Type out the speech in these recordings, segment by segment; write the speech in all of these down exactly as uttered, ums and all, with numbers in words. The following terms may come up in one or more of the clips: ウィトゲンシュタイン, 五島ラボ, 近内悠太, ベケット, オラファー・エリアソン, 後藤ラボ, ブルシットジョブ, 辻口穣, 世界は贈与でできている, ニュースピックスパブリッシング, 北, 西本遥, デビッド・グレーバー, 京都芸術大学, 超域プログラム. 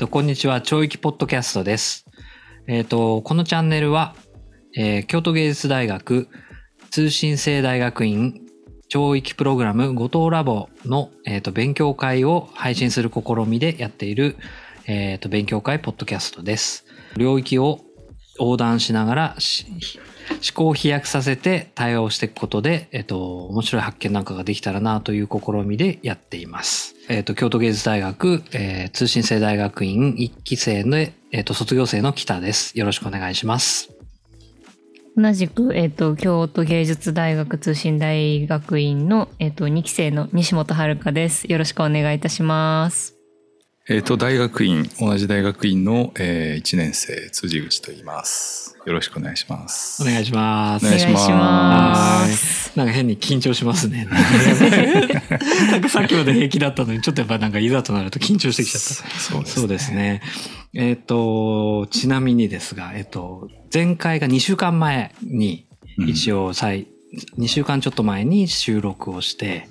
とこんにちは、超域ポッドキャストです。えっと、このチャンネルは、えー、京都芸術大学通信制大学院超域プログラム五島ラボの、えー、と勉強会を配信する試みでやっている、えー、と勉強会ポッドキャストです。領域を横断しながら思考を飛躍させて対話をしていくことで、えっと、面白い発見なんかができたらなという試みでやっています。えっと、京都芸術大学、えー、通信制大学院いっきせいの、えっと、卒業生の北です。よろしくお願いします。同じく、えっと、京都芸術大学通信大学院の、えっと、にきせいの西本遥です。よろしくお願いいたします。えっと、大学院、同じ大学院の、えー、いちねんせい、辻口と言います。よろしくお願いします。お願いします。お願いします。なんか変に緊張しますね。なんかさっきまで平気だったのに、ちょっとやっぱなんかいざとなると緊張してきちゃった。そうですね。そうですね。えっと、ちなみにですが、えっと、前回がにしゅうかんまえに、一応再、うん、にしゅうかんちょっと前に収録をして、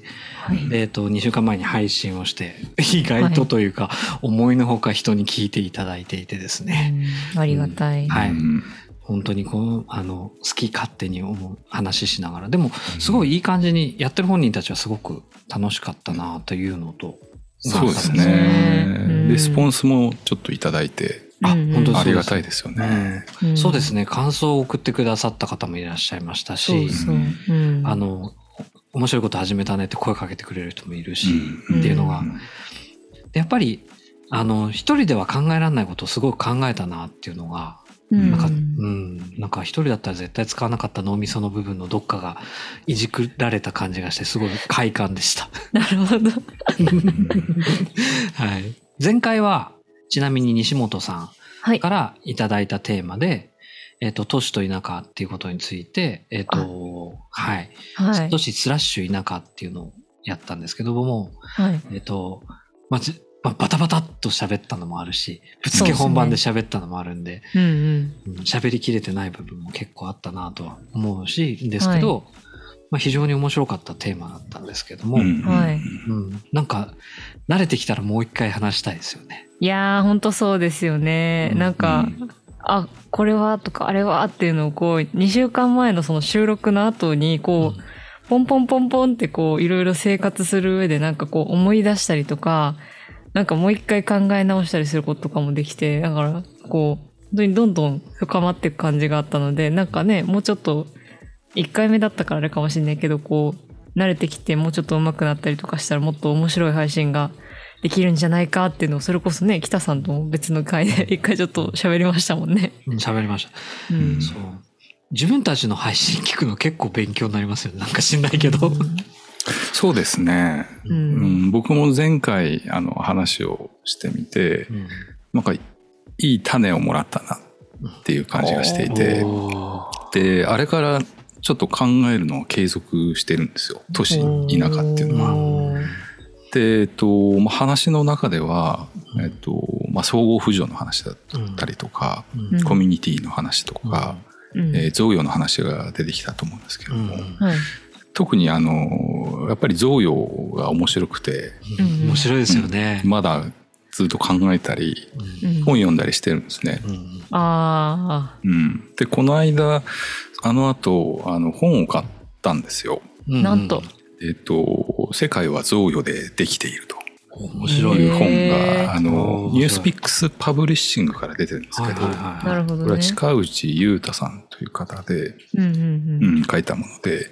えー、とにしゅうかんまえに配信をして意外とというか、はい、思いのほか人に聞いていただいていてですね、うん、ありがたい、うん、はい、うん、本当にこのあの好き勝手に思う話しながらでもすごいいい感じにやってる本人たちはすごく楽しかったなというのと、うん、そうですね、レスポンスもちょっといただいて、あ、本当にありがたいですよね、うん、そうですね、感想を送ってくださった方もいらっしゃいましたし、そうそう、うん、あの面白いこと始めたねって声かけてくれる人もいるし、うん、っていうのが、うん、でやっぱりあの一人では考えられないことをすごく考えたなっていうのが、うん、なんか、うん、なんか一人だったら絶対使わなかった脳みその部分のどっかがいじくられた感じがしてすごい快感でした。なるほど。はい。前回はちなみに西本さんからいただいたテーマで。はい、えっと、都市と田舎っていうことについて、えっと、はい、はい。都市スラッシュ田舎っていうのをやったんですけども、はい、えっと、まじ、まあ、バタバタっと喋ったのもあるし、ぶつけ本番で喋ったのもあるんで、喋、ね、うんうん、りきれてない部分も結構あったなとは思うし、ですけど、はい、まあ、非常に面白かったテーマだったんですけども、はい、うん、なんか、慣れてきたらもう一回話したいですよね。いやー、ほんとそうですよね。うん、なんか、うん、あ、これはとかあれはっていうのをこうにしゅうかんまえのその収録の後にこう、うん、ポンポンポンポンってこういろいろ生活する上でなんかこう思い出したりとか、なんかもう一回考え直したりすることとかもできて、だからこう本当にどんどん深まっていく感じがあったので、なんかね、もうちょっといっかいめだったからあれかもしれないけど、こう慣れてきてもうちょっと上手くなったりとかしたらもっと面白い配信ができるんじゃないかっていうのを、それこそね、北さんとも別の回で一回ちょっと喋りましたもんね。喋りました、うん、そう。自分たちの配信聞くの結構勉強になりますよね。なんか知んないけど、うん、そうですね、うんうん、僕も前回あの話をしてみて、うん、なんかいい種をもらったなっていう感じがしていて、であれからちょっと考えるのを継続してるんですよ、都市田舎っていうのは。で、えっとまあ、話の中では、えっとまあ、総合扶助の話だったりとか、うん、コミュニティの話とか、うん、えー、贈与の話が出てきたと思うんですけども、うん、はい、特にあのやっぱり贈与が面白くて、うん、面白いですよね、うん、まだずっと考えたり、うん、本読んだりしてるんですね、うん、あ、うん、でこの間あの後あの本を買ったんですよ、うん、なんとえっと、世界は贈与でできているという本があのニュースピックスパブリッシングから出てるんですけど、これは近内裕太さんという方で、うんうんうんうん、書いたもので、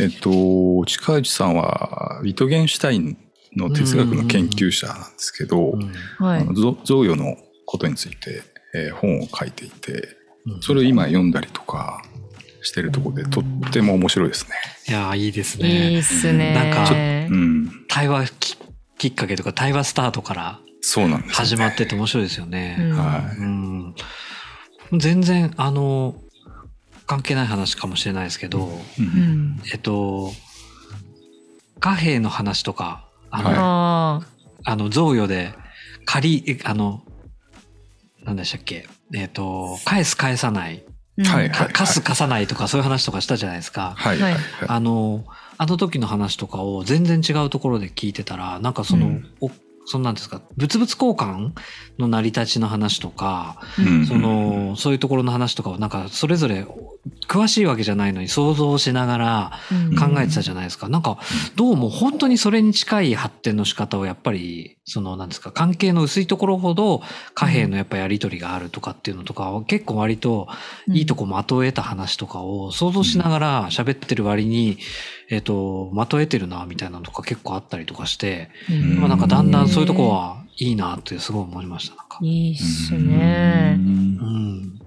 えっと、近内さんはウィトゲンシュタインの哲学の研究者なんですけど、贈与のことについて、えー、本を書いていて、それを今読んだりとかしてるところで、とっても面白いですね。いや、いいですね。いいっすね。なんか、うん、対話 き, きっかけとか対話スタートから始まってて面白いですよね。うん、はい、うん、全然あの関係ない話かもしれないですけど、うん、えっと貨幣の話とか、あの、はい、あの贈与で借り、あの何でしたっけ、えっと返す返さない。貸す貸さないとかそういう話とかしたじゃないですか、はいはいはい、あのあの時の話とかを全然違うところで聞いてたら、なんかその、うん、そんなんですか、物々交換の成り立ちの話とか、うん、そのそういうところの話とかをなんかそれぞれ詳しいわけじゃないのに想像しながら考えてたじゃないですか、うん、なんかどうも本当にそれに近い発展の仕方をやっぱりそのなんですか、関係の薄いところほど貨幣のやっぱりやり取りがあるとかっていうのとか、結構割といいとこまとえた話とかを想像しながら喋ってる割に、えっと、まとえてるなみたいなのとか結構あったりとかして、うん、まあなんかだんだんそういうとこはいいなってすごい思いました。なんかいいっすね、うん、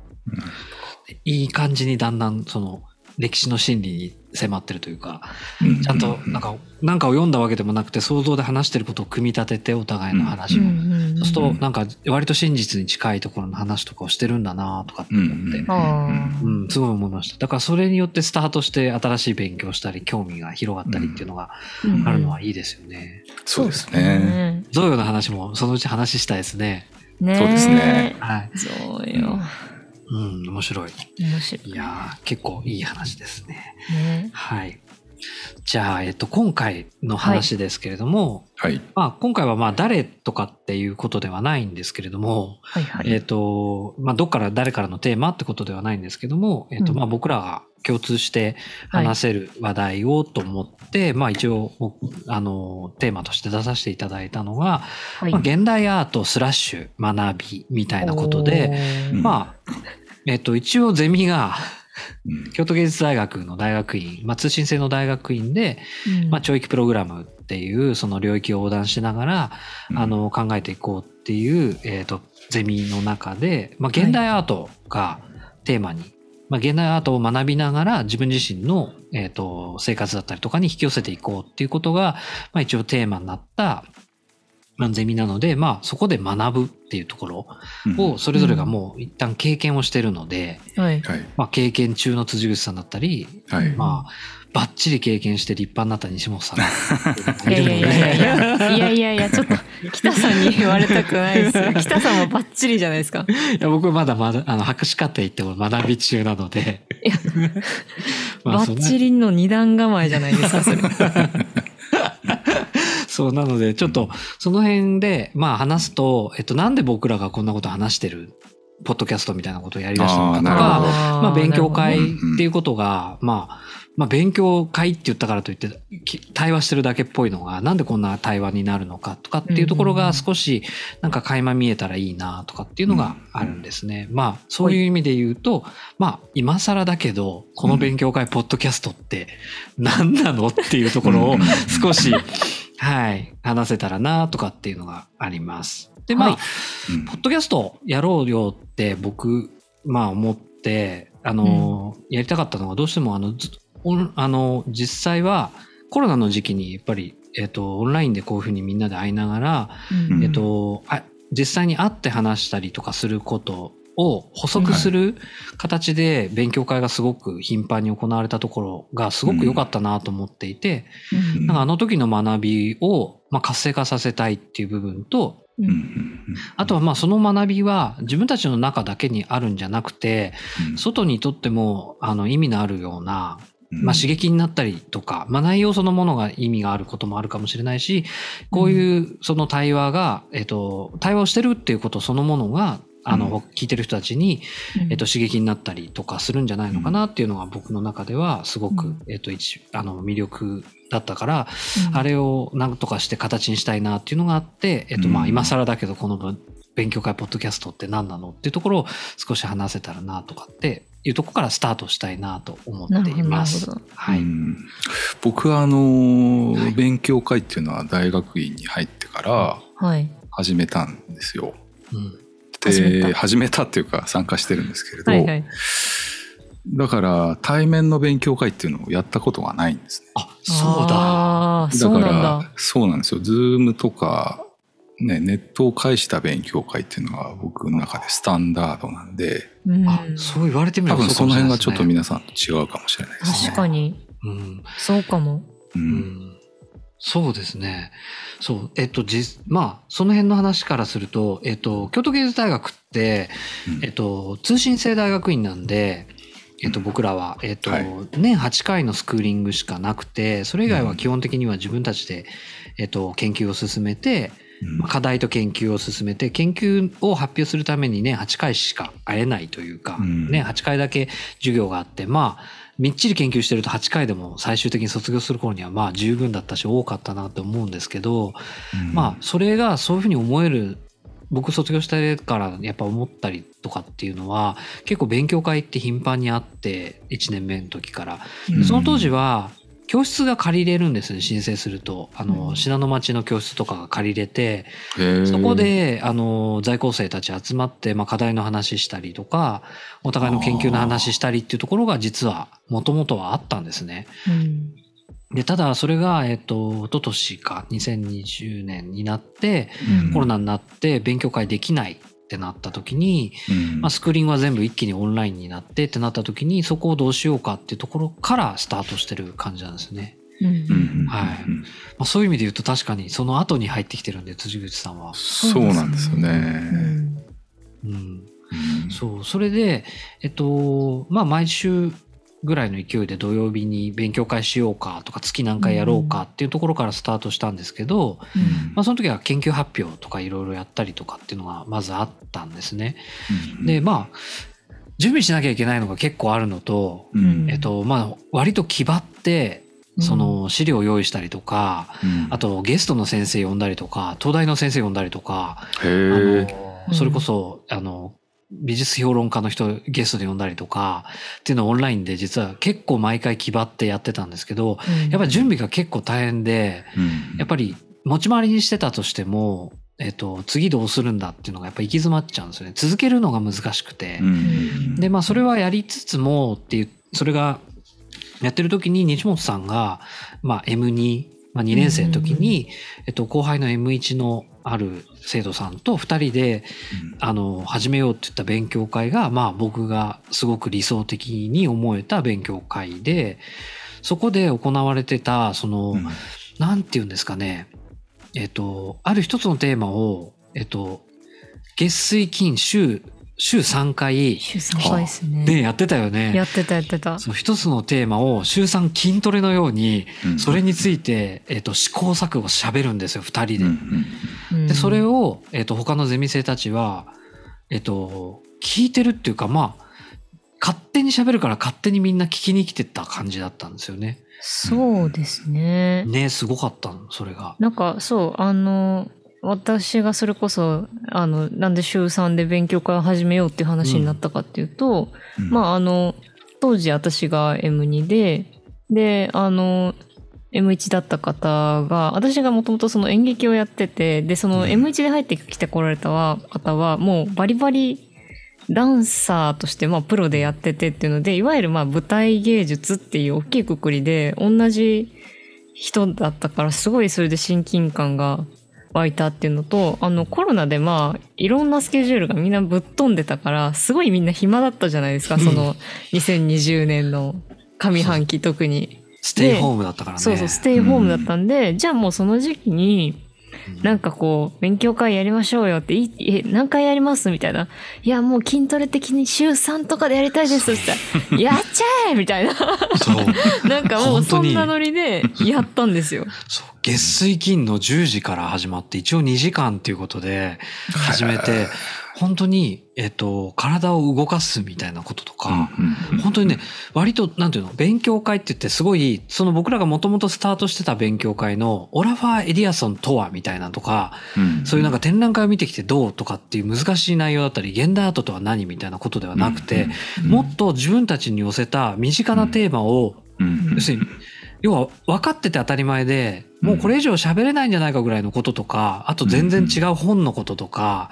いい感じにだんだんその歴史の真理に迫ってるというか、ちゃんとなんかなんかを読んだわけでもなくて想像で話してることを組み立ててお互いの話を、そうするとなんか割と真実に近いところの話とかをしてるんだなとかって思って、うん、すごい思いました。だからそれによってスタートして新しい勉強したり興味が広がったりっていうのがあるのはいいですよね。そうですね。贈与の話もそのうち話したいですね。ね、そうですね。はい。贈与。うん、面白い。面白い。いやー、結構いい話ですね。ね、はい。じゃあ、えっと、今回の話ですけれども、はいはい、まあ、今回はまあ誰とかっていうことではないんですけれども、はいはい、えっと、まあ、どっから誰からのテーマってことではないんですけども、えっと、まあ、僕らが共通して話せる話題をと思って、はい、まあ、一応あのテーマとして出させていただいたのが、はい、まあ、現代アートスラッシュ学びみたいなことで、まあ、えっと、一応ゼミが京都芸術大学の大学院、まあ、通信制の大学院で、うん、まあ、教育プログラムっていうその領域を横断しながら、うん、あの考えていこうっていう、えー、とゼミの中で、まあ、現代アートがテーマに、はい、まあ、現代アートを学びながら自分自身の、えー、と生活だったりとかに引き寄せていこうっていうことが、まあ、一応テーマになったゼミなので、まあ、そこで学ぶっていうところをそれぞれがもう一旦経験をしてるので、うん、はい、まあ、経験中の辻口さんだったり、はい、まあ、ばっちり経験して立派になった西本さんいるので、いやいやいやいや、いやいやいや、ちょっと北さんに言われたくないですよ。北さんもばっちりじゃないですか。いや、僕はまだまだあの博士課程行っても学び中なのでばっちりの二段構えじゃないですか、それ。そうなので、ちょっとその辺でまあ話すと、えっとなんで僕らがこんなこと話してるポッドキャストみたいなことをやりだしたのかとか、まあ勉強会っていうことが、まあまあ勉強会って言ったからといって対話してるだけっぽいのが、なんでこんな対話になるのかとかっていうところが少しなんか垣間見えたらいいなとかっていうのがあるんですね。まあそういう意味で言うと、まあ今更だけどこの勉強会ポッドキャストって何なのっていうところを少しはい話せたらなとかっていうのがあります。で、まあ、はい、うん、ポッドキャストやろうよって僕、まあ思って、あの、うん、やりたかったのがどうしてもあの、あの、実際はコロナの時期にやっぱり、えっと、オンラインでこういうふうにみんなで会いながら、うん、えっと、あ、実際に会って話したりとかすることを補足する形で勉強会がすごく頻繁に行われたところがすごく良かったなと思っていて、うん、なんかあの時の学びをまあ活性化させたいっていう部分と、うん、あとはまあその学びは自分たちの中だけにあるんじゃなくて、外にとってもあの意味のあるような、まあ、刺激になったりとか、まあ、内容そのものが意味があることもあるかもしれないし、こういうその対話が、えっと、対話をしてるっていうことそのものがあの、うん、聞いてる人たちに、えっと、刺激になったりとかするんじゃないのかなっていうのが僕の中ではすごく、うん、えっと、一、あの、魅力だったから、うん、あれをなんとかして形にしたいなっていうのがあって、えっと、まあ、今更だけどこの勉強会ポッドキャストって何なのっていうところを少し話せたらなとかっていうところからスタートしたいなと思っています。はい、うん、僕はあの、はい、勉強会っていうのは大学院に入ってから始めたんですよ。はい、うん、始め, 始めたっていうか参加してるんですけれど、はいはい、だから対面の勉強会っていうのをやったことがないんですね。あ、そうだ。あ、だからそうなんですよ。Zoomとか、ね、ネットを介した勉強会っていうのが僕の中でスタンダードなんで、うん、あ、そう言われてみれば多分その辺がちょっと皆さんと違うかもしれないですね。確かに、うん、そうかも。うん、そうですね。そう。えっと、じ、まあ、その辺の話からすると、えっと、京都芸術大学って、えっと、通信制大学院なんで、えっと、僕らは、えっと、年はちかいのスクーリングしかなくて、それ以外は基本的には自分たちで、えっと、研究を進めて、課題と研究を進めて、研究を発表するためにねはちかいしか会えないというか、ね、はちかいだけ授業があって、まあみっちり研究してるとはちかいでも最終的に卒業する頃にはまあ十分だったし多かったなと思うんですけど、まあそれがそういうふうに思える、僕卒業してからやっぱ思ったりとかっていうのは結構勉強会って頻繁にあって、いちねんめの時からその当時は教室が借りれるんですね、申請すると。あの信濃町の教室とかが借りれて、そこであの在校生たち集まって、まあ、課題の話したりとかお互いの研究の話したりっていうところが実はもともとはあったんですね。でただそれが、えっと、一昨年かにせんにじゅうねんになって、うん、コロナになって勉強会できないってなった時に、うんまあ、スクリーンは全部一気にオンラインになってってなった時に、そこをどうしようかっていうところからスタートしてる感じなんですね。うんはいまあ、そういう意味で言うと確かにその後に入ってきてるんで、辻口さんは。そうなんですよね。うんうん、そうそれで、えっとまあ、毎週ぐらいの勢いで土曜日に勉強会しようかとか月何回やろうかっていうところからスタートしたんですけど、うんまあ、その時は研究発表とかいろいろやったりとかっていうのがまずあったんですね、うん、でまあ準備しなきゃいけないのが結構あるのと、うんえっとまあ、割と気張ってその資料を用意したりとか、うん、あとゲストの先生呼んだりとか東大の先生呼んだりとか、へー、あのそれこそあの美術評論家の人ゲストで呼んだりとかっていうのをオンラインで実は結構毎回気張ってやってたんですけど、やっぱり準備が結構大変で、やっぱり持ち回りにしてたとしても、えっと、次どうするんだっていうのがやっぱり行き詰まっちゃうんですよね。続けるのが難しくて、でまあそれはやりつつもっていう、それがやってる時に西本さんが、まあ、エムに、まあ、にねんせいの時に、えっと、後輩の エムいち のある生徒さんとふたりで、うん、あの始めようって言った勉強会が、まあ、僕がすごく理想的に思えた勉強会で、そこで行われてたその、うん、なんていうんですかね、えっと、ある一つのテーマを、えっと、月水金週週さんかいねやってたよね。やってたやってた。そう、一つのテーマを週さん筋トレのように、それについて、えっと、試行錯誤しゃべるんですよふたりで。うん、でそれを、えっと、他のゼミ生たちは、えっと、聞いてるっていうか、まあ勝手にしゃべるから勝手にみんな聞きに来てた感じだったんですよね。そうですね。ねすごかったのそれが。なんかそうあの私がそれこそあのなんで週さんで勉強会を始めようっていう話になったかっていうと、うん、まああの当時私が エムに でであの エムいち だった方が、私がもともとその演劇をやってて、でその エムいち で入ってきてこられた方はもうバリバリダンサーとしてまあプロでやっててっていうので、いわゆるまあ舞台芸術っていう大きい括りで同じ人だったから、すごいそれで親近感が湧いたっていうのと、あのコロナでまあいろんなスケジュールがみんなぶっ飛んでたから、すごいみんな暇だったじゃないですか、そのにせんにじゅうねんの上半期特にステイホームだったからね。そうそうステイホームだったんで、うん、じゃあもうその時期になんかこう勉強会やりましょうよって、いえ何回やりますみたいな、いやもう筋トレ的に週さんとかでやりたいですって言ったらやっちゃえみたいなそうなんかもうそんなノリでやったんですよそう月水金のじゅうじから始まって一応にじかんっていうことで始めて本当に、えっと、体を動かすみたいなこととか、うんうん、本当にね割となんていうの勉強会って言って、すごいその僕らがもともとスタートしてた勉強会のオラファー・エリアソンとはみたいなとか、うんうん、そういうなんか展覧会を見てきてどうとかっていう難しい内容だったり、現代アートとは何みたいなことではなくて、うんうんうん、もっと自分たちに寄せた身近なテーマを、うんうん、要するに要は分かってて当たり前でもうこれ以上喋れないんじゃないかぐらいのこととか、あと全然違う本のこととか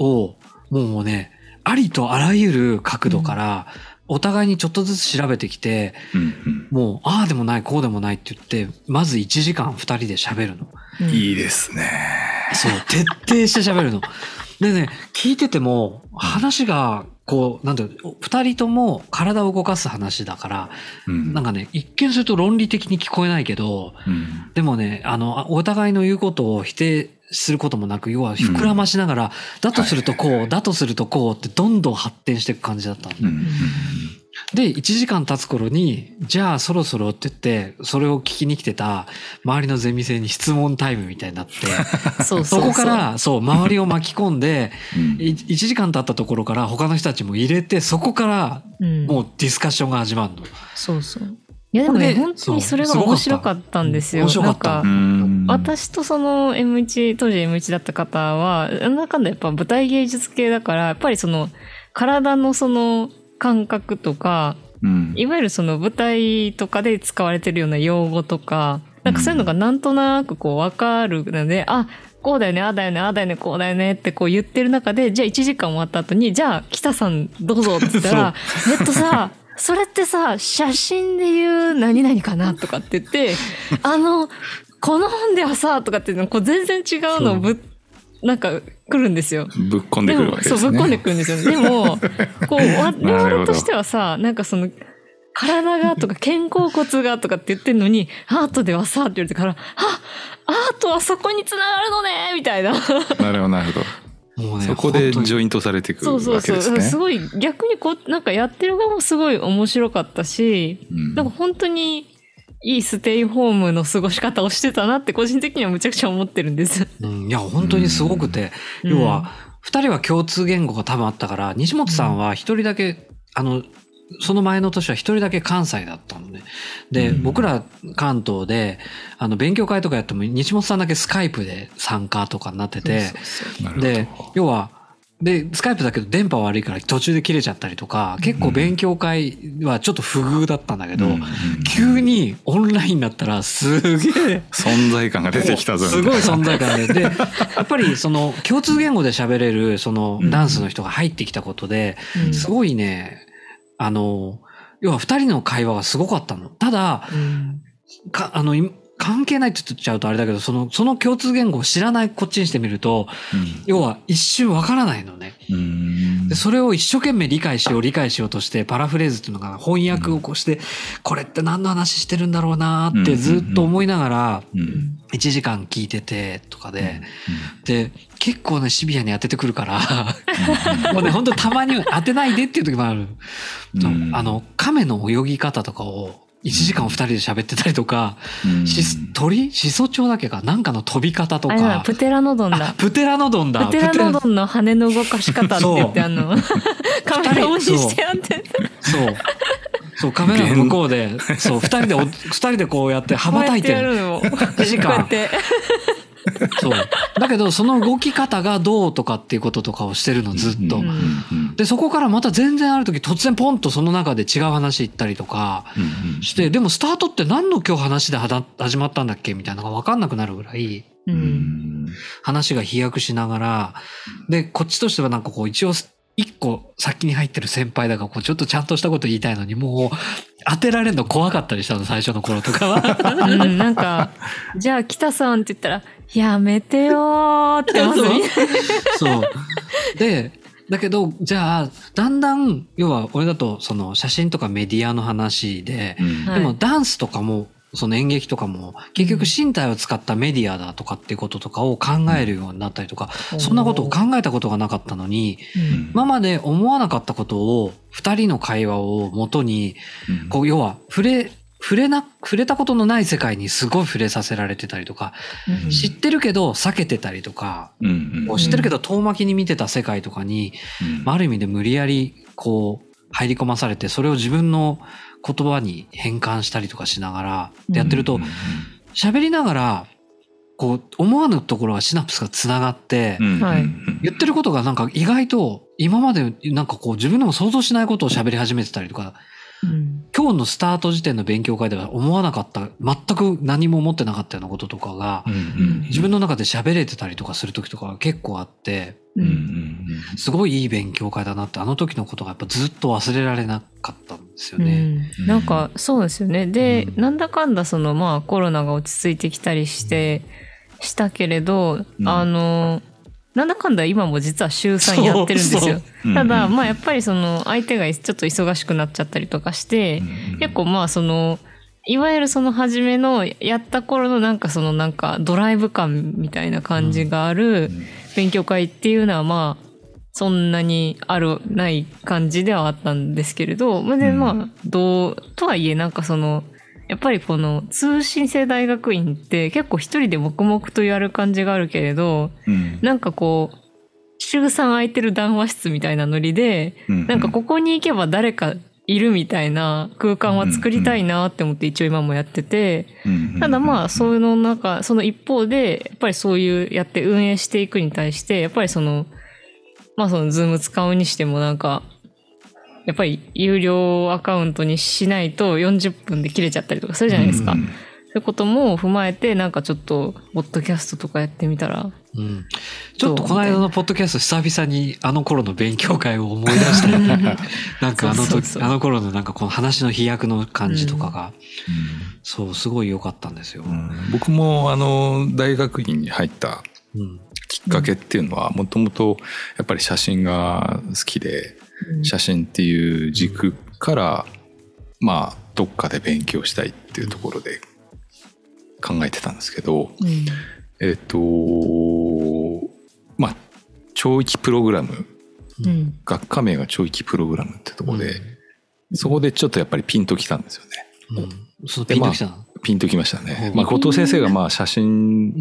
をもうねありとあらゆる角度からお互いにちょっとずつ調べてきて、もうああでもないこうでもないって言って、まずいちじかんふたりで喋るの、うん、いいですね。そう徹底して喋るのでね、聞いてても話がこうなんていうの、ふたりとも体を動かす話だから、うん、なんかね一見すると論理的に聞こえないけど、うん、でもねあのお互いの言うことを否定することもなく、要は膨らましながら、うん、だとするとこう、はいはいはい、だとするとこうってどんどん発展していく感じだったんで、うん、でいちじかん経つ頃にじゃあそろそろって言ってそれを聞きに来てた周りのゼミ生に質問タイムみたいになってそうそうそう、そこからそう周りを巻き込んで、うん、いちじかん経ったところから他の人たちも入れてそこからもうディスカッションが始まるの、うん、そうそう、いやでもね本当にそれが面白かったんですよ。面白かった。なんか私とその エムワン 当時 エムワン だった方はなんかやっぱ舞台芸術系だからやっぱりその体のその感覚とか、うん、いわゆるその舞台とかで使われてるような用語とかなんかそういうのがなんとなくこう分かるので、あこうだよねあだよねあだよねこうだよねってこう言ってる中でじゃあいちじかん終わった後にじゃあ北さんどうぞって言ったらネットさそれってさ写真で言う何々かなとかって言ってあのこの本ではさとかってこう全然違うのをぶっなんか来るんですよ。ぶっこんでくるわけですね。そうぶっこんでくるんですよ。でもこう我々としてはさなんかその体がとか肩甲骨がとかって言ってるのにアートではさって言われてからあアートはそこに繋がるのねみたいな。なるほどなるほど。もうね、そこでジョイントされてくるわけですね。そうそうそう。すごい逆にこうなんかやってる側もすごい面白かったし、うん、なんか本当にいいステイホームの過ごし方をしてたなって個人的にはむちゃくちゃ思ってるんです。うん、いや本当にすごくて、うん、要はふたりは共通言語が多分あったから、西本さんはひとりだけ、うん、あのその前の年は一人だけ関西だったのね。で、うん、僕ら関東で、あの、勉強会とかやっても、西本さんだけスカイプで参加とかになってて、そうそうそうで、要は、で、スカイプだけど電波悪いから途中で切れちゃったりとか、結構勉強会はちょっと不遇だったんだけど、うん、急にオンラインになったらすげえ存在感が出てきたぞ。すごい存在感で。で、やっぱりその共通言語で喋れる、そのダンスの人が入ってきたことで、うん、すごいね、あの、要は二人の会話がすごかったの。ただ、うん、かあの関係ないって言っちゃうとあれだけど、その、その共通言語を知らないこっちにしてみると、うん、要は一瞬わからないのね。うんで。それを一生懸命理解しよう理解しようとして、パラフレーズっていうのが翻訳をこうして、うん、これって何の話してるんだろうなーってずっと思いながら、いちじかん聞いててとかで、うんうんうん、で、結構ね、シビアに当ててくるから、もうね、ほんとたまに当てないでっていう時もある。うん、あの、亀の泳ぎ方とかを、いちじかんをふたりで喋ってたりとか、うん、し鳥シソチョウだっけかなんかの飛び方とか。あプテラノドンだ。プテラノドンだ。プテラノドンの羽の動かし方って言って、あの、カメラオンにしてやってそう。そうそう、カメラの向こうで、そう、二人で、二人でこうやって羽ばたいてる。いちじかん。そう。だけど、その動き方がどうとかっていうこととかをしてるの、ずっと。で、そこからまた全然ある時、突然ポンとその中で違う話行ったりとかして、でもスタートって何の今日話で始まったんだっけみたいなのが分かんなくなるぐらい、話が飛躍しながら、で、こっちとしてはなんかこう、一応、一個先に入ってる先輩だからこうちょっとちゃんとしたこと言いたいのにもう当てられるの怖かったりしたの最初の頃とかは、うん、なんかじゃあ北さんって言ったらやめてよーってますねそうでだけどじゃあだんだん要は俺だとその写真とかメディアの話で、うん、でもダンスとかもその演劇とかも結局身体を使ったメディアだとかっていうこととかを考えるようになったりとか、うん、そんなことを考えたことがなかったのに、うん、今まで思わなかったことを二人の会話をもとに、うん、こう要は触れ触れな触れたことのない世界にすごい触れさせられてたりとか、うん、知ってるけど避けてたりとか、うん、こう知ってるけど遠巻きに見てた世界とかに、うんまあ、ある意味で無理やりこう入り込まされてそれを自分の言葉に変換したりとかしながらやってると喋りながらこう思わぬところがシナプスがつながって言ってることがなんか意外と今までなんかこう自分でも想像しないことを喋り始めてたりとか今日のスタート時点の勉強会では思わなかった全く何も思ってなかったようなこととかが自分の中で喋れてたりとかする時とか結構あってすごいいい勉強会だなってあの時のことがやっぱずっと忘れられなかったんですよね、うん、なんかそうですよねで、うん、なんだかんだそのまあコロナが落ち着いてきたりしてしたけれど、うん、あのなんだかんだ今も実は週さんやってるんですよただまあやっぱりその相手がちょっと忙しくなっちゃったりとかして、うん、結構まあそのいわゆるその初めのやった頃のなんかそのなんかドライブ感みたいな感じがある勉強会っていうのはまあそんなにあるない感じではあったんですけれど、まあ、でまあどうとはいえなんかそのやっぱりこの通信制大学院って結構一人で黙々とやる感じがあるけれど、うん、なんかこうしゅうさん空いてる談話室みたいなノリで、うん、なんかここに行けば誰かいるみたいな空間は作りたいなって思って一応今もやってて、ただまあその中その一方でやっぱりそういうやって運営していくに対してやっぱりそのまあそのズーム使うにしてもなんかやっぱり有料アカウントにしないとよんじゅっぷんで切れちゃったりとかするじゃないですか。そういうことも踏まえてなんかちょっとポッドキャストとかやってみたら、うん、ちょっとこの間のポッドキャスト久々にあの頃の勉強会を思い出したりなんかあの時あの頃のなんかこの話の飛躍の感じとかが、うん、そうすごい良かったんですよ、うん、僕もあの大学院に入ったきっかけっていうのはもともとやっぱり写真が好きで、うん、写真っていう軸から、うん、まあどっかで勉強したいっていうところで考えてたんですけど、うん、えっとまあ超域プログラム、うん、学科名が超域プログラムってところで、うん、そこでちょっとやっぱりピンときたんですよね。うん、そうピンときた、まあ、ピンときましたね。まあ、後藤先生がまあ写真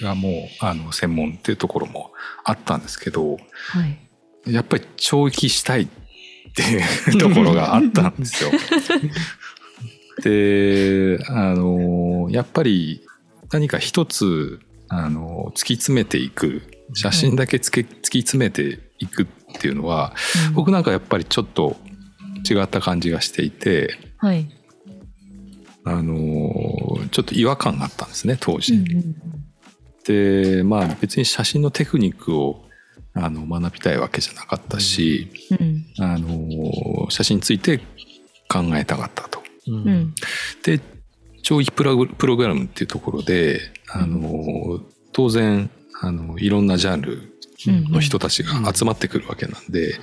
がもうあの専門っていうところもあったんですけど、はい、やっぱり超域したいっていうところがあったんですよ。であのやっぱり何か一つあの突き詰めていく写真だけつけ、はい、突き詰めていくっていうのは、うん、僕なんかやっぱりちょっと違った感じがしていて、はい、あのちょっと違和感があったんですね当時、うんうん、でまあ別に写真のテクニックをあの学びたいわけじゃなかったし、うんうん、あの写真について考えたかったと。うん、で超域プログラムっていうところであの当然あのいろんなジャンルの人たちが集まってくるわけなんで、やっ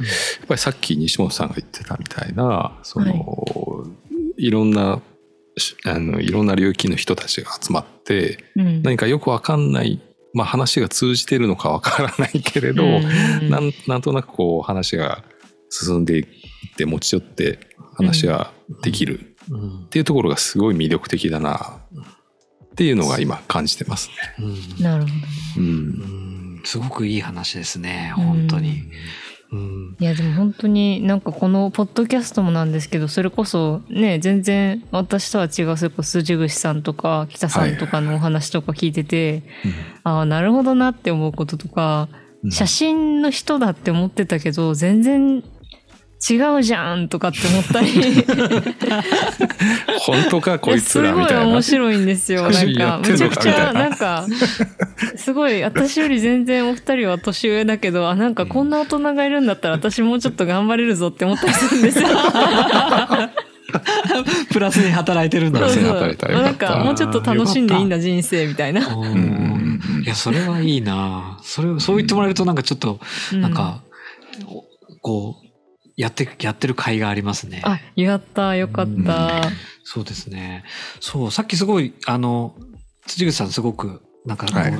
ぱりさっき西本さんが言ってたみたいなその、はい、いろんなあのいろんな領域の人たちが集まって、うん、何かよくわかんない、まあ、話が通じてるのかわからないけれど、うん、な, んなんとなくこう話が進んでいって持ち寄って話ができる。うんうんっていうところがすごい魅力的だなっていうのが今感じてますね。うん、なるほど、うん。すごくいい話ですね。本当に。うん、いやでも本当になんかこのポッドキャストもなんですけど、それこそね全然私とは違うそれこそ筋口さんとか北さんとかのお話とか聞いてて、はい、ああなるほどなって思うこととか、うん、写真の人だって思ってたけど全然。違うじゃんとかって思ったり本当かこいつらみたいなすごい面白いんですよ。なんかめちゃくちゃなんかすごい私より全然お二人は年上だけどあなんかこんな大人がいるんだったら私もうちょっと頑張れるぞって思ったりするんですよプラスに働いてるんだそうそうなんかもうちょっと楽しんでいいんだ人生みたいなうんいやそれはいいなそれそう言ってもらえるとなんかちょっとなんか、うん、こうやって、やってる甲斐がありますね。あ、やった、よかった、うん。そうですね。そう、さっきすごい、あの、辻口さんすごく、なんかこう、はい、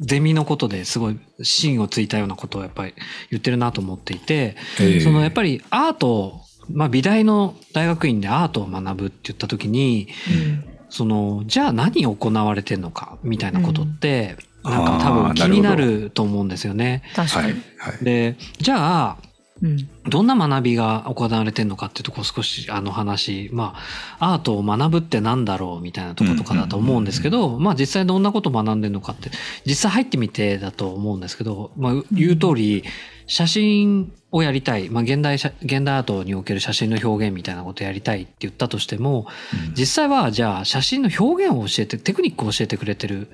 ゼミのことですごい芯をついたようなことをやっぱり言ってるなと思っていて、えー、そのやっぱりアートを、まあ美大の大学院でアートを学ぶって言った時に、うん、その、じゃあ何行われてんのか、みたいなことって、うん、なんか多分気になると思うんですよね。確かに。はい、で、じゃあ、うん、どんな学びが行われてるのかっていうところ少しあの話まあアートを学ぶってなんだろうみたいなところとかだと思うんですけどまあ実際どんなことを学んでるのかって実際入ってみてだと思うんですけどまあ言う通り写真をやりたいまあ現代現代アートにおける写真の表現みたいなことをやりたいって言ったとしても実際はじゃあ写真の表現を教えてテクニックを教えてくれてる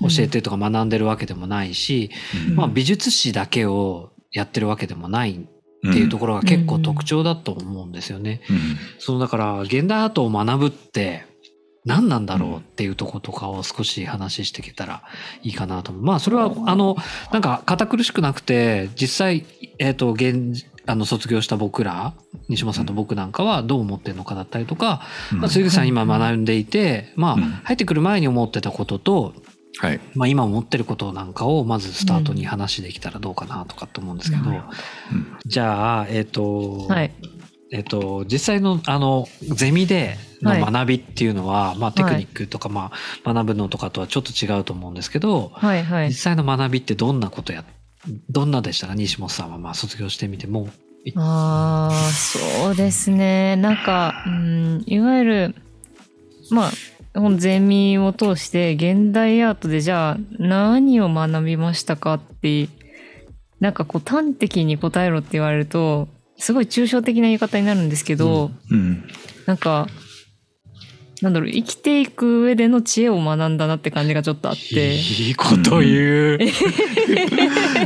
教えてるとか学んでるわけでもないしまあ美術史だけをやってるわけでもないっていうところが結構特徴だと思うんですよね。うんうん、そのだから現代アートを学ぶって何なんだろうっていうところとかを少し話していけたらいいかなと思う。まあそれはあのなんか堅苦しくなくて実際えっと現あの卒業した僕ら西本さんと僕なんかはどう思ってるのかだったりとか、うん、まあ杉口さん今学んでいてまあ入ってくる前に思ってたこととはいまあ、今思ってることなんかをまずスタートに話できたらどうかなとかって思うんですけど、うんうん、じゃあえっ、ー、と、はいえー、と実際 の, あのゼミでの学びっていうのは、はいまあ、テクニックとか、まあ、学ぶのとかとはちょっと違うと思うんですけど、はいはい、実際の学びってどんなことやどんなでしたか？西本さんはまあ卒業してみても。あそうですねなんか、うん、いわゆるまあゼミを通して現代アートでじゃあ何を学びましたかってなんかこう端的に答えろって言われるとすごい抽象的な言い方になるんですけど、うんうん、なんかなんだろう生きていく上での知恵を学んだなって感じがちょっとあっていいこと言う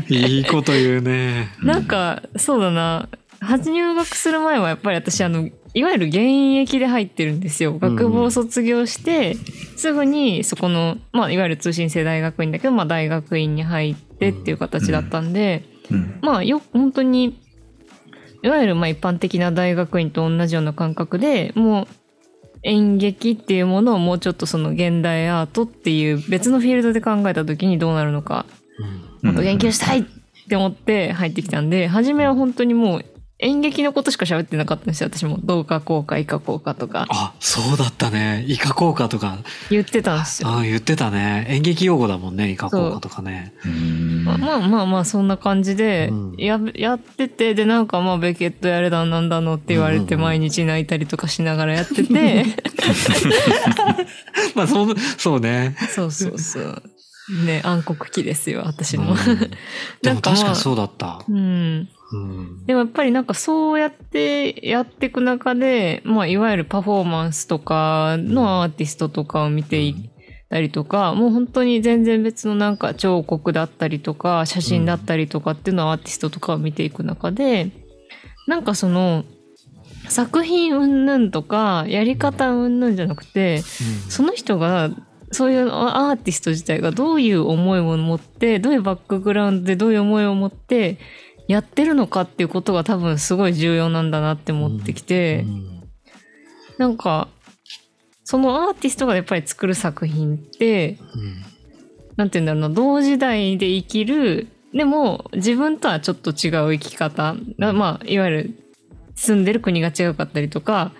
いいこと言うねなんかそうだな入学する前はやっぱり私あのいわゆる現役で入ってるんですよ。学部を卒業して、うん、すぐにそこの、まあ、いわゆる通信制大学院だけど、まあ、大学院に入ってっていう形だったんで、うんうん、まあよ本当にいわゆるまあ一般的な大学院と同じような感覚でもう演劇っていうものをもうちょっとその現代アートっていう別のフィールドで考えた時にどうなるのかもっと研究したいって思って入ってきたんで初めは本当にもう演劇のことしか喋ってなかったんですよ。私もどうかこうかいかこうかとかあそうだったねいかこうかとか言ってたんですよ。あ言ってたね演劇用語だもんねいかこうかとかねうーん、まあ、まあまあまあそんな感じで や,、うん、やっててでなんかまあベケットやれだなんだのって言われて毎日泣いたりとかしながらやっててまあ そ, そうねそうそうそうね暗黒期ですよ私の、うん、でも確かにそうだったうんうん、でもやっぱりなんかそうやってやっていく中で、まあ、いわゆるパフォーマンスとかのアーティストとかを見ていったりとか、うん、もう本当に全然別のなんか彫刻だったりとか写真だったりとかっていうのをアーティストとかを見ていく中で、うん、なんかその作品云々とかやり方云々じゃなくて、うん、その人がそういうアーティスト自体がどういう思いを持ってどういうバックグラウンドでどういう思いを持ってやってるのかっていうことが多分すごい重要なんだなって思ってきて、うんうん、なんかそのアーティストがやっぱり作る作品って、うん、なんていうんだろうな同時代で生きるでも自分とはちょっと違う生き方、まあ、いわゆる住んでる国が違かったりとか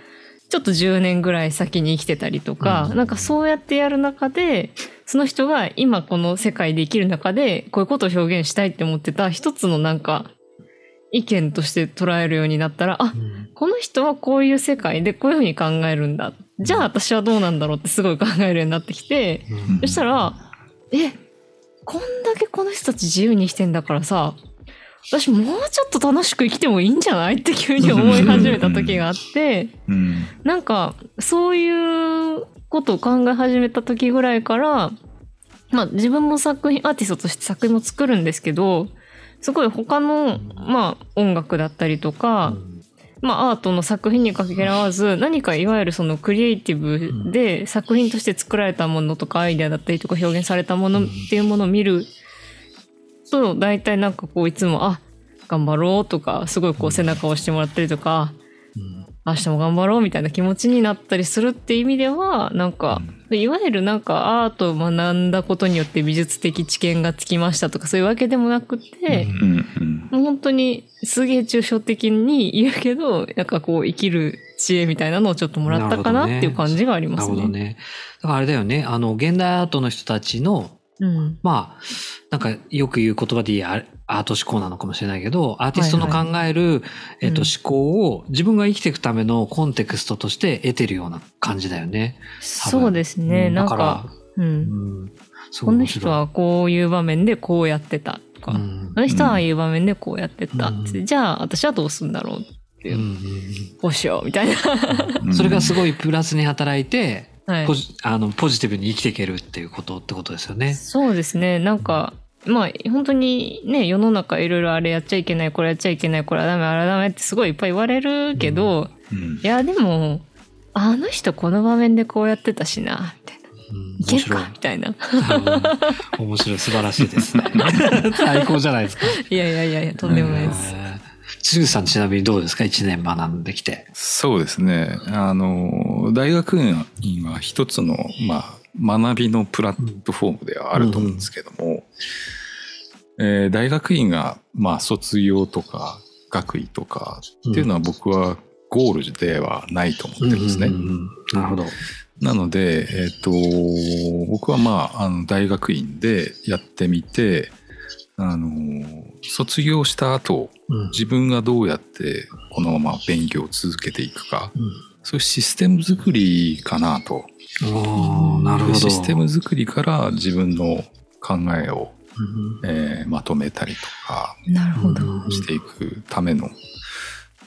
ちょっとじゅうねんぐらい先に生きてたりとか、うん、なんかそうやってやる中でその人が今この世界で生きる中でこういうことを表現したいって思ってた一つのなんか意見として捉えるようになったら、あ、この人はこういう世界でこういうふうに考えるんだ。じゃあ私はどうなんだろうってすごい考えるようになってきて、そしたら、え、こんだけこの人たち自由にしてんだからさ、私もうちょっと楽しく生きてもいいんじゃないって急に思い始めた時があって、なんかそういうことを考え始めた時ぐらいから、まあ自分も作品、アーティストとして作品も作るんですけど、すごい他の、まあ、音楽だったりとか、まあ、アートの作品に限らず何かいわゆるそのクリエイティブで作品として作られたものとかアイデアだったりとか表現されたものっていうものを見ると大体なんかこういつもあ頑張ろうとかすごいこう背中を押してもらったりとか明日も頑張ろうみたいな気持ちになったりするっていう意味ではなんかいわゆるなんかアートを学んだことによって美術的知見がつきましたとかそういうわけでもなくてもう本当にすげえ抽象的に言うけどなんかこう生きる知恵みたいなのをちょっともらったかなっていう感じがありますね。なるほどね。だからあれだよねあの現代アートの人たちのうん、まあなんかよく言う言葉でいいアート思考なのかもしれないけどアーティストの考える、はいはいえーと、思考を自分が生きていくためのコンテクストとして得てるような感じだよね。そうですね、うん、だからなんか、うんうん、この人はこういう場面でこうやってたとか、うん、この人はああいう場面でこうやってたって、うん、じゃあ私はどうするんだろうって、うん、こうしようみたいなそれがすごいプラスに働いてはい、ポジ、あのポジティブに生きていけるっていうことってことですよね。そうですねなんかまあ本当にね世の中いろいろあれやっちゃいけないこれやっちゃいけないこれはダメあれはダメってすごいいっぱい言われるけど、うんうん、いやでもあの人この場面でこうやってたしなみたいな、うん、いけるかみたいな面白い素晴らしいですね最高じゃないですか。いやいやいやいやとんでもないです。中さんちなみにどうですかいちねん学んできて。そうですねあの大学院は一つの、まあ、学びのプラットフォームではあると思うんですけども、うんうんえー、大学院がまあ卒業とか学位とかっていうのは僕はゴールではないと思ってるんですね、うんうんうん、なるほど。なので、えー、と僕は、まあ、あの大学院でやってみてあの卒業した後、うん、自分がどうやってこのまま勉強を続けていくか、うん、そういうシステム作りかなと。あ、なるほど。システム作りから自分の考えを、うんえー、まとめたりとかしていくための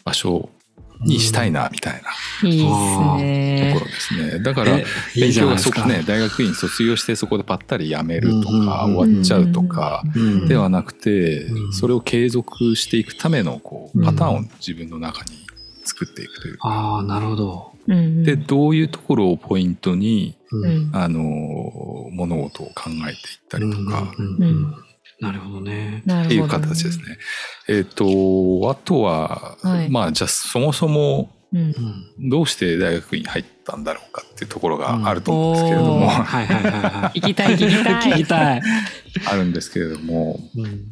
場所にしたいなみたいなところですね。だから勉強がそこね、大学院卒業してそこでパッタリ辞めるとか終わっちゃうとかではなくて、それを継続していくためのこうパターンを自分の中に作っていくというか。あ、なるほど。で、どういうところをポイントにあの物事を考えていったりとか。なるほどね。っていう形ですね。えっと、あとは、はい、まあ、じゃあそもそもどうして大学院入ったんだろうかっていうところがあると思うんですけれども、行きたい聞きたいあるんですけれども、うん、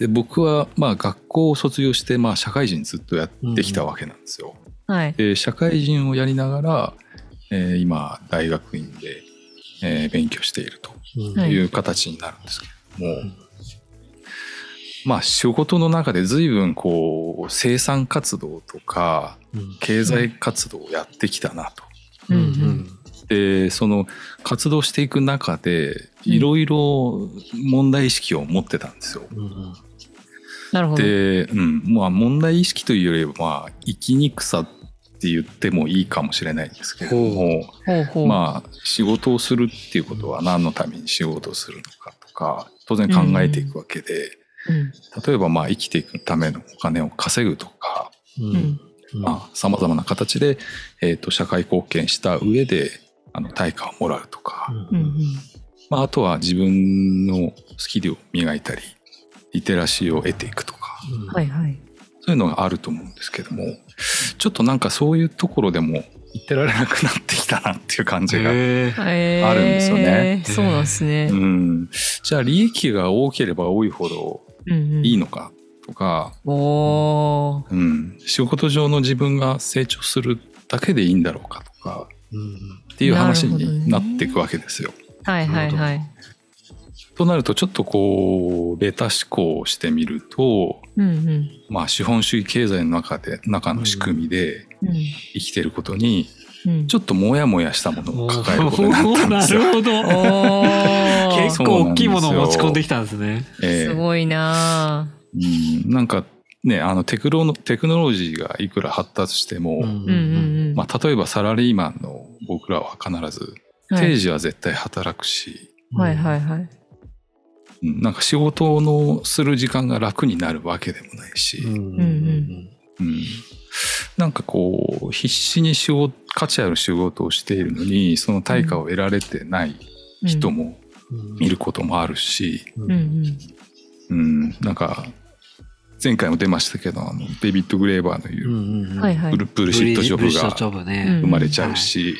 で僕はまあ学校を卒業してまあ社会人ずっとやってきたわけなんですよ。うんはい、で社会人をやりながら、えー、今大学院で、えー、勉強しているという形になるんですけれども。うんまあ、仕事の中で随分こう生産活動とか経済活動をやってきたなと、うんうん、でその活動していく中でいろいろ問題意識を持ってたんですよ、うん、なるほど。で、うんまあ、問題意識というよりはまあ生きにくさって言ってもいいかもしれないんですけれども、ほうほう、まあ、仕事をするっていうことは何のために仕事をするのかとか当然考えていくわけで、うんうん、例えばまあ生きていくためのお金を稼ぐとか、うんまあ、様々な形で、えーと、社会貢献した上であの対価をもらうとか、うんまあ、あとは自分のスキルを磨いたりリテラシーを得ていくとか、うん、そういうのがあると思うんですけども、ちょっとなんかそういうところでも言ってられなくなってきたなっていう感じがあるんですよね。そうなんですね、うん、じゃあ利益が多ければ多いほどいいのかとか、うんうんうん、仕事上の自分が成長するだけでいいんだろうかとか、うん、っていう話になっていくわけですよ。はいはいはい。となるとちょっとこうベタ思考をしてみると、うんうんまあ、資本主義経済の中で中の仕組みで生きてることにちょっとモヤモヤしたものを抱えることになったんですよ、うん、なるほど結構大きいものを持ち込んできたんですね。えー、すごいな、うん、なんかね、あのテクロのテクノロジーがいくら発達しても、うんうんうんまあ、例えばサラリーマンの僕らは必ず定時は絶対働くし、はいうん、はいはいはいなんか仕事のする時間が楽になるわけでもないし、うんうんうん、なんかこう必死に仕事価値ある仕事をしているのにその対価を得られてない人も見ることもあるし、うんうんうん、なんか前回も出ましたけどあのデビッド・グレーバーの言う、うんうん、ブルブルシットジョブが生まれちゃうし、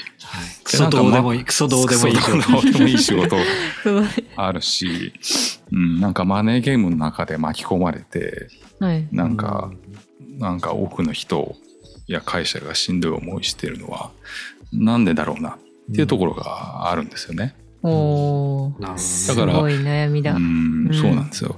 クソどうでもいいクソどうでもいい仕事あるし、うん、なんかマネーゲームの中で巻き込まれて、はい、なんか、うん、なんか多くの人や会社がしんどい思いしてるのはなんでだろうなっていうところがあるんですよね、うん、おー、だからすごい悩みだ、うん、そうなんですよ。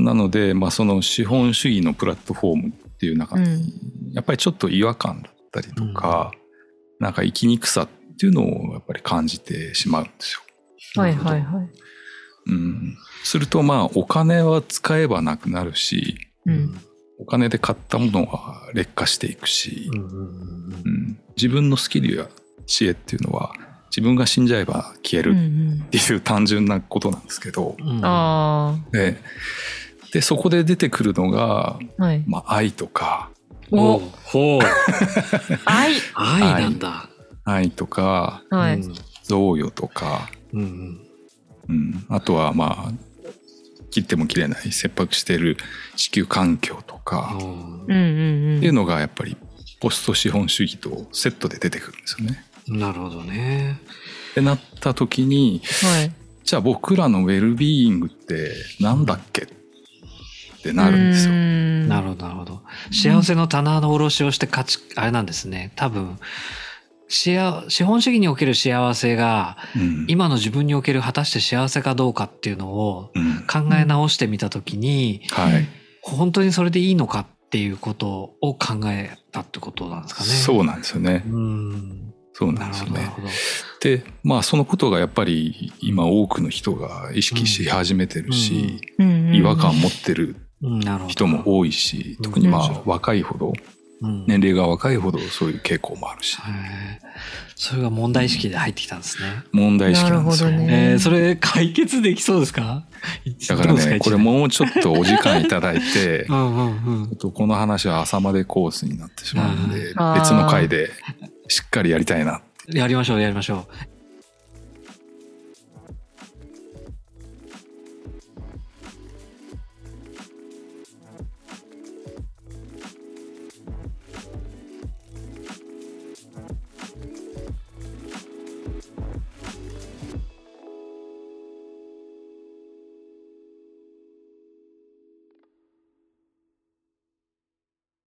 なので、まあ、その資本主義のプラットフォームっていう中に、うん、やっぱりちょっと違和感だったりとか、うん、なんか生きにくさっていうのをやっぱり感じてしまうんですよ。はいはいはい。うん、するとまあお金は使えばなくなるし、うん、お金で買ったものは劣化していくし、うんうん、自分のスキルや知恵っていうのは自分が死んじゃえば消えるっていう単純なことなんですけど、うんうん、あででそこで出てくるのが、はいまあ、愛とかおほう愛愛なんだ 愛, 愛とか、はい、贈与とか、うんうん、あとはまあ切っても切れない切迫している地球環境とかっていうのがやっぱりポスト資本主義とセットで出てくるんですよね。なるほどね。ってなった時に、はい、じゃあ僕らのウェルビーイングってなんだっけってなるんですよ。なるほどなるほど。幸せの棚の卸しをして価値あれなんですね。多分資本主義における幸せが、うん、今の自分における果たして幸せかどうかっていうのを考え直してみたときに、うんはい、本当にそれでいいのかっていうことを考えたってことなんですかね。そうなんですよね。うんそうなんですよね。で、まあそのことがやっぱり今多くの人が意識し始めてるし、うんうん、違和感を持ってる人も多いし、うん、特にまあ若いほど。うん、年齢が若いほどそういう傾向もあるし、それが問題意識で入ってきたんですね。うん、問題意識なんですよね。ねえー、それ解決できそうですか？だからね、これもうちょっとお時間いただいて、うんうんうん、ちょっとこの話は朝までコースになってしまうので、別の回でしっかりやりたいな。やりましょうやりましょう。